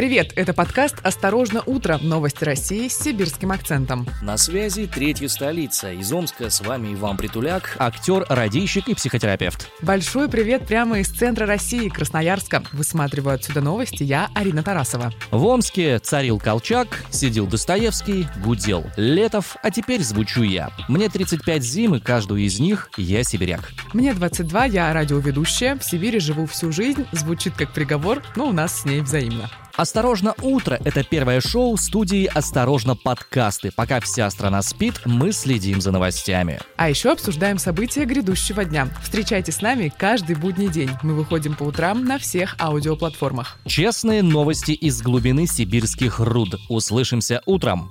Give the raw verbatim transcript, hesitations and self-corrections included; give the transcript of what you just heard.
Привет, это подкаст «Осторожно, утро!» Новости России с сибирским акцентом. На связи третья столица. Из Омска с вами Иван Притуляк, актер, радийщик и психотерапевт. Большой привет прямо из центра России, Красноярска. Высматриваю отсюда новости я, Арина Тарасова. В Омске царил Колчак, сидел Достоевский, гудел Летов, а теперь звучу я. Мне тридцать пять зим, и каждую из них я сибиряк. Мне двадцать два, я радиоведущая, в Сибири живу всю жизнь, звучит как приговор, но у нас с ней взаимно. «Осторожно, утро» — это первое шоу студии «Осторожно, подкасты». Пока вся страна спит, мы следим за новостями. А еще обсуждаем события грядущего дня. Встречайте с нами каждый будний день. Мы выходим по утрам на всех аудиоплатформах. Честные новости из глубины сибирских руд. Услышимся утром.